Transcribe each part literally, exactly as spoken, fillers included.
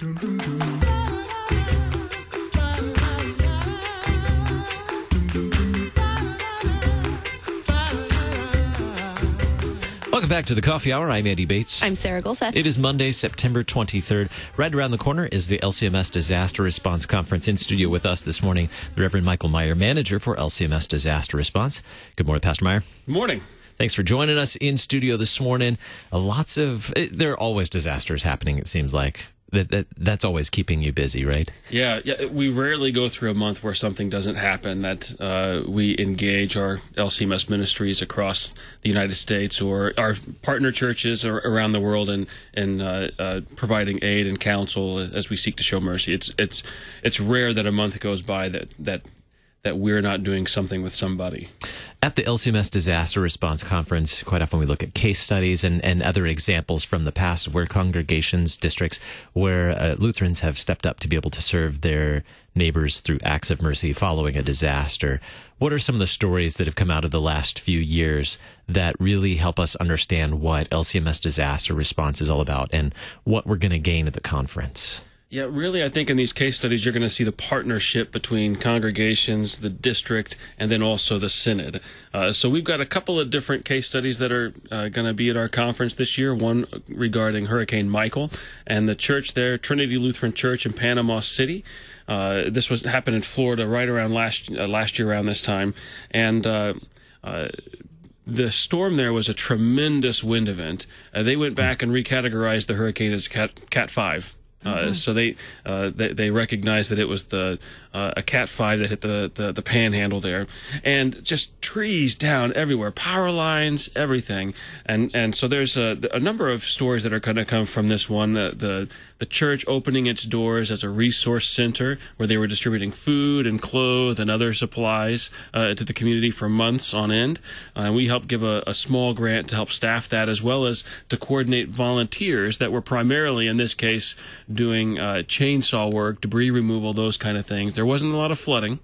Welcome back to the Coffee Hour. I'm Andy Bates. I'm Sarah Golseth. It is Monday, September twenty-third. Right around the corner is the L C M S Disaster Response Conference. In studio with us this morning, the Reverend Michael Meyer, manager for L C M S Disaster Response. Good morning, Pastor Meyer. Good morning. Thanks for joining us in studio this morning. Uh, lots of, it, there are always disasters happening, it seems like. That, that that's always keeping you busy, right? Yeah, yeah, we rarely go through a month where something doesn't happen, that uh, we engage our L C M S ministries across the United States or our partner churches or around the world in, in uh, uh, providing aid and counsel as we seek to show mercy. It's it's it's rare that a month goes by that that that we're not doing something with somebody. At the L C M S Disaster Response Conference, quite often we look at case studies and, and other examples from the past where congregations, districts, where uh, Lutherans have stepped up to be able to serve their neighbors through acts of mercy following a disaster. What are some of the stories that have come out of the last few years that really help us understand what L C M S Disaster Response is all about and what we're going to gain at the conference? Yeah, really, I think in these case studies, you're going to see the partnership between congregations, the district, and then also the synod. Uh, so we've got a couple of different case studies that are uh, going to be at our conference this year, one regarding Hurricane Michael and the church there, Trinity Lutheran Church in Panama City. Uh, this was happened in Florida right around last uh, last year around this time. And uh, uh the storm there was a tremendous wind event. Uh, they went back and recategorized the hurricane as Cat five. Uh, so they, uh, they they recognized that it was the uh, a Cat five that hit the, the, the panhandle there, and just trees down everywhere, power lines, everything, and and so there's a, a number of stories that are going to come from this one. Uh, the the church opening its doors as a resource center where they were distributing food and clothes and other supplies uh, to the community for months on end, uh, and we helped give a, a small grant to help staff that, as well as to coordinate volunteers that were primarily in this case doing uh, chainsaw work, debris removal, those kind of things. There wasn't a lot of flooding,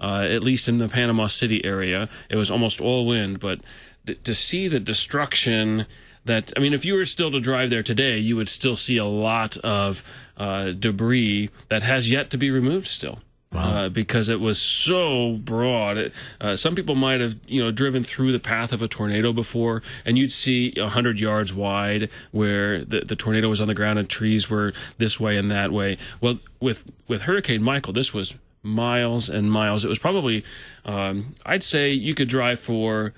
uh, at least in the Panama City area. It was almost all wind, but th- to see the destruction that, I mean, if you were still to drive there today, you would still see a lot of uh, debris that has yet to be removed still. Wow. Uh, because it was so broad. It, uh, some people might have, you know, driven through the path of a tornado before, and you'd see one hundred yards wide where the, the tornado was on the ground and trees were this way and that way. Well, with, with Hurricane Michael, this was miles and miles. It was probably, um, I'd say you could drive for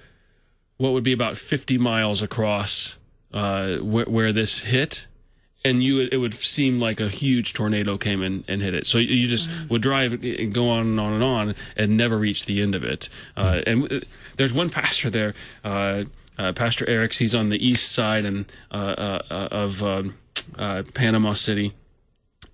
what would be about fifty miles across uh, wh- where this hit. And you, it would seem like a huge tornado came in and hit it. So you just would drive and go on and on and on and never reach the end of it. Uh, and there's one pastor there, uh, uh, Pastor Eric. He's on the east side and uh, uh, of um, uh, Panama City,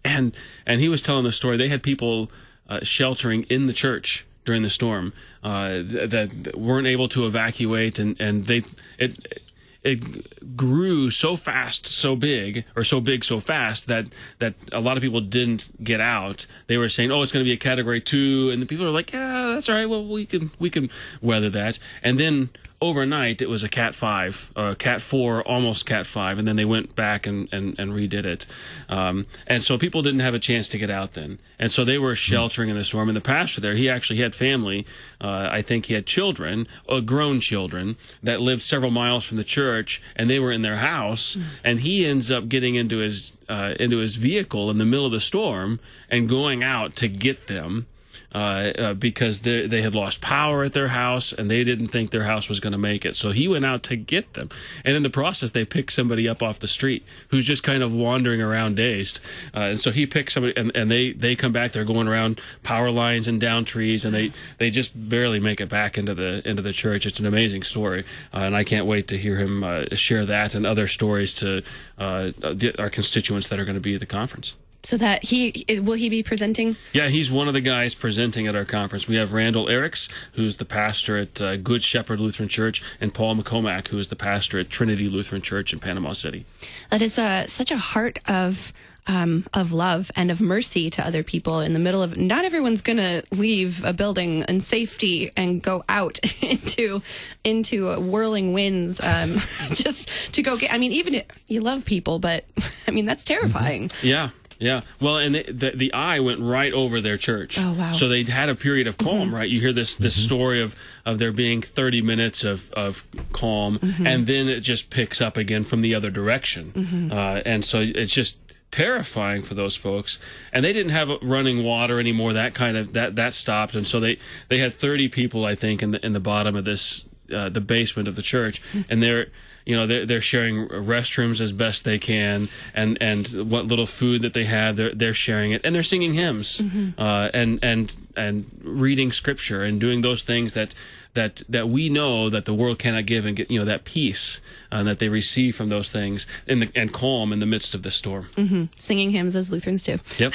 and and he was telling the story. They had people uh, sheltering in the church during the storm uh, that, that weren't able to evacuate, and and they it. it It grew so fast, so big, or so big, so fast that, that a lot of people didn't get out. They were saying, "Oh, it's going to be a Category Two," and the people are like, "Yeah, that's all right. Well, we can we can weather that." And then overnight, it was a Cat Five, uh, Cat Four, almost Cat Five, and then they went back and and, and redid it. Um, and so people didn't have a chance to get out then, and so they were sheltering in the storm. And the pastor there, he actually had family. Uh, I think he had children, uh, grown children that lived several miles from the church. And they were in their house, and he ends up getting into his uh, into his vehicle in the middle of the storm and going out to get them uh, uh, because they they had lost power at their house, and they didn't think their house was going to make it. So he went out to get them, and in the process, they picked somebody up off the street who's just kind of wandering around dazed. Uh, and so he picked somebody, and, and they they come back. They're going around power lines and down trees, and they they just barely make it back into the into the church. It's an amazing story, uh, and I can't wait to hear him uh, share that and other stories to uh, the, our constituents that are going to be at the conference. So that he, will he be presenting? Yeah, he's one of the guys presenting at our conference. We have Randall Ericks, who's the pastor at uh, Good Shepherd Lutheran Church, and Paul McComack, who is the pastor at Trinity Lutheran Church in Panama City. That is uh, such a heart of um, of love and of mercy to other people in the middle of, not everyone's going to leave a building in safety and go out into into whirling winds um, just to go get, I mean, even if you love people, but I mean, that's terrifying. Mm-hmm. Yeah. Yeah, well, and the, the the eye went right over their church. Oh, wow. So they had a period of calm, mm-hmm. right? You hear this this mm-hmm. story of, of there being thirty minutes of, of calm, mm-hmm. and then it just picks up again from the other direction. Mm-hmm. Uh, and so it's just terrifying for those folks. And they didn't have running water anymore, that kind of, that, that stopped. And so they, they had thirty people, I think, in the, in the bottom of this, uh, the basement of the church, mm-hmm. and they're, you know, they're, they're sharing restrooms as best they can, and, and what little food that they have, they're, they're sharing it, and they're singing hymns, mm-hmm. uh, and, and, and reading scripture and doing those things that, that, that we know that the world cannot give, and get, you know, that peace uh, that they receive from those things in the, and calm in the midst of the storm. Mm-hmm. Singing hymns as Lutherans do. Yep.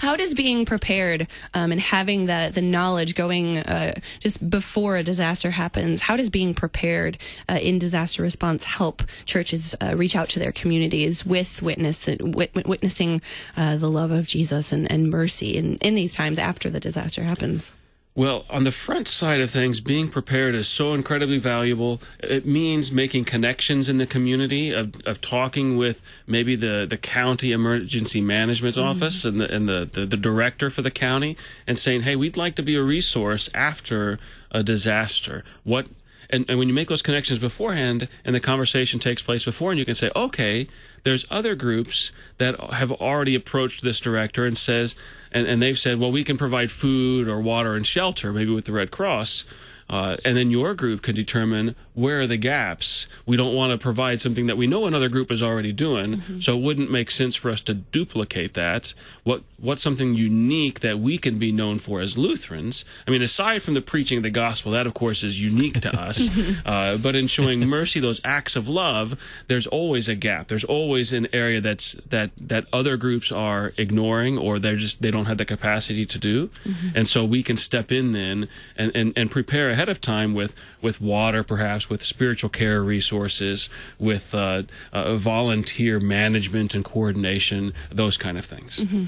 How does being prepared um, and having the, the knowledge going uh, just before a disaster happens, how does being prepared uh, in disaster response help churches uh, reach out to their communities with witness wit- witnessing uh, the love of Jesus and, and mercy in, in these times after the disaster happens? Well, on the front side of things, being prepared is so incredibly valuable. It means making connections in the community, of, of talking with maybe the, the county emergency management mm-hmm. office and, the, and the, the, the director for the county, and saying, hey, we'd like to be a resource after a disaster. What And, and when you make those connections beforehand, and the conversation takes place before, and you can say, okay, there's other groups that have already approached this director and says, and, and they've said, well, we can provide food or water and shelter, maybe with the Red Cross. Uh, and then your group can determine where are the gaps. We don't want to provide something that we know another group is already doing, mm-hmm. so it wouldn't make sense for us to duplicate that. What What's something unique that we can be known for as Lutherans? I mean, aside from the preaching of the gospel, that, of course, is unique to us, uh, but in showing mercy, those acts of love, there's always a gap. There's always an area that's that, that other groups are ignoring, or they're just, they don't have the capacity to do, mm-hmm. and so we can step in then and, and, and prepare ahead of time with, with water, perhaps, with spiritual care resources, with uh, uh, volunteer management and coordination, those kind of things. Mm-hmm.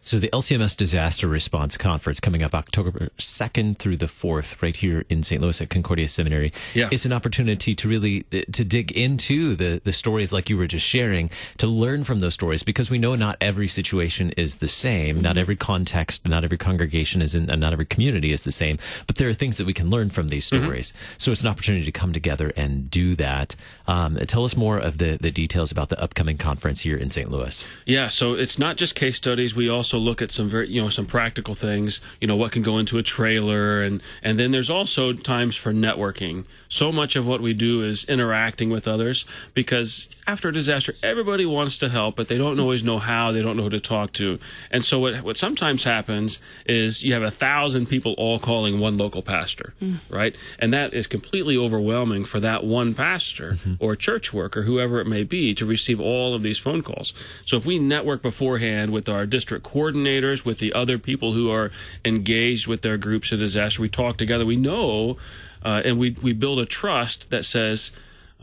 So the L C M S Disaster Response Conference coming up October second through the fourth right here in Saint Louis at Concordia Seminary yeah. is an opportunity to really to dig into the, the stories like you were just sharing, to learn from those stories, because we know not every situation is the same. Mm-hmm. Not every context, not every congregation is in, and not every community is the same, but there are things that we can learn from these stories. Mm-hmm. So it's an opportunity to come together and do that. Um, tell us more of the, the details about the upcoming conference here in Saint Louis. Yeah, so it's not just case studies. We also So look at some very, you know, some practical things, you know, what can go into a trailer. And, and then there's also times for networking. So much of what we do is interacting with others, because after a disaster, everybody wants to help, but they don't always know how, they don't know who to talk to. And so what, what sometimes happens is you have a thousand people all calling one local pastor, mm. right? And that is completely overwhelming for that one pastor mm-hmm. or church worker, whoever it may be, to receive all of these phone calls. So if we network beforehand with our district coordinator, coordinators, with the other people who are engaged with their groups of disaster, we talk together, we know, uh, and we, we build a trust that says,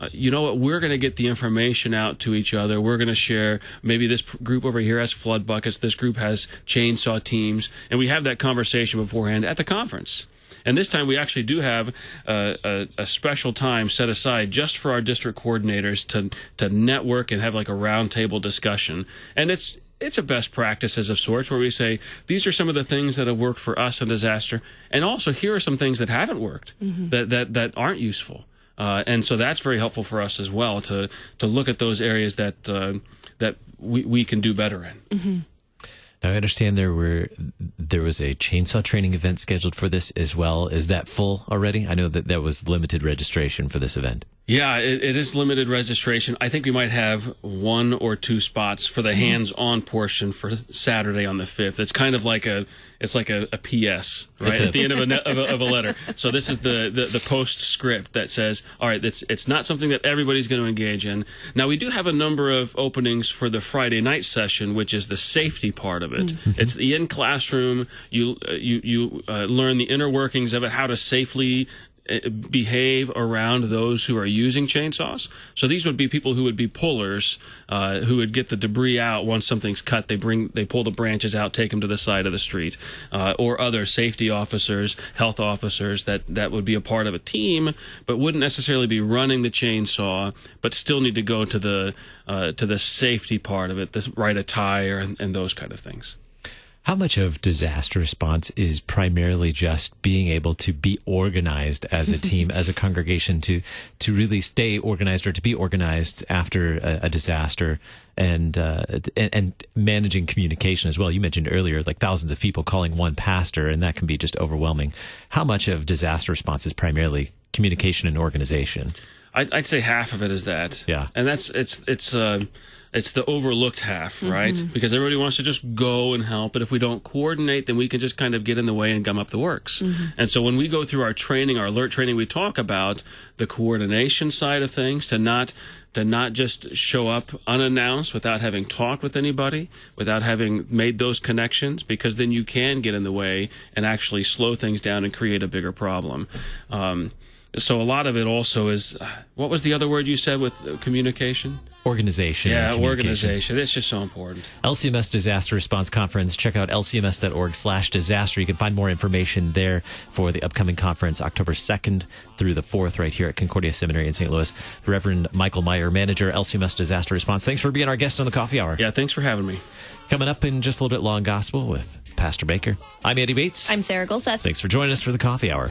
uh, you know what, we're going to get the information out to each other. We're going to share, maybe this p- group over here has flood buckets, this group has chainsaw teams, and we have that conversation beforehand at the conference. And this time we actually do have uh, a, a special time set aside just for our district coordinators to, to network and have like a roundtable discussion. And it's It's a best practices of sorts, where we say, these are some of the things that have worked for us in disaster. And also, here are some things that haven't worked, mm-hmm. that, that, that aren't useful. Uh, and so that's very helpful for us as well, to, to look at those areas that, uh, that we, we can do better in. Mm-hmm. Now, I understand there were there was a chainsaw training event scheduled for this as well. Is that full already? I know that there was limited registration for this event. Yeah, it, it is limited registration. I think we might have one or two spots for the hands-on portion for Saturday on the fifth. It's kind of like a it's like a, a P S, right, at the end of a, of a of a letter. So this is the, the, the postscript that says, all right, it's it's not something that everybody's going to engage in. Now, we do have a number of openings for the Friday night session, which is the safety part of Of it. Mm-hmm. It's the in classroom. You uh, you you uh, learn the inner workings of it, how to safely behave around those who are using chainsaws. So these would be people who would be pullers, uh, who would get the debris out once something's cut. They bring, they pull the branches out, take them to the side of the street, uh, or other safety officers, health officers that, that would be a part of a team, but wouldn't necessarily be running the chainsaw, but still need to go to the, uh, to the safety part of it, the right attire and, and those kind of things. How much of disaster response is primarily just being able to be organized as a team, as a congregation, to to really stay organized or to be organized after a, a disaster, and, uh, and and managing communication as well? You mentioned earlier, like thousands of people calling one pastor, and that can be just overwhelming. How much of disaster response is primarily communication and organization? I'd, I'd say half of it is that. Yeah, and that's it's it's. Uh, It's the overlooked half, right? Mm-hmm. Because everybody wants to just go and help. But if we don't coordinate, then we can just kind of get in the way and gum up the works. Mm-hmm. And so when we go through our training, our alert training, we talk about the coordination side of things, to not to not just show up unannounced without having talked with anybody, without having made those connections, because then you can get in the way and actually slow things down and create a bigger problem. Um, so a lot of it also is, what was the other word you said with communication? Organization. Yeah, organization. It's just so important. L C M S Disaster Response Conference. Check out L C M S dot org slash disaster. You can find more information there for the upcoming conference, October second through the fourth, right here at Concordia Seminary in Saint Louis. The Reverend Michael Meyer, manager, L C M S Disaster Response. Thanks for being our guest on the Coffee Hour. Yeah, thanks for having me. Coming up in just a little bit, Long Gospel with Pastor Baker. I'm Andy Bates. I'm Sarah Golseth. Thanks for joining us for the Coffee Hour.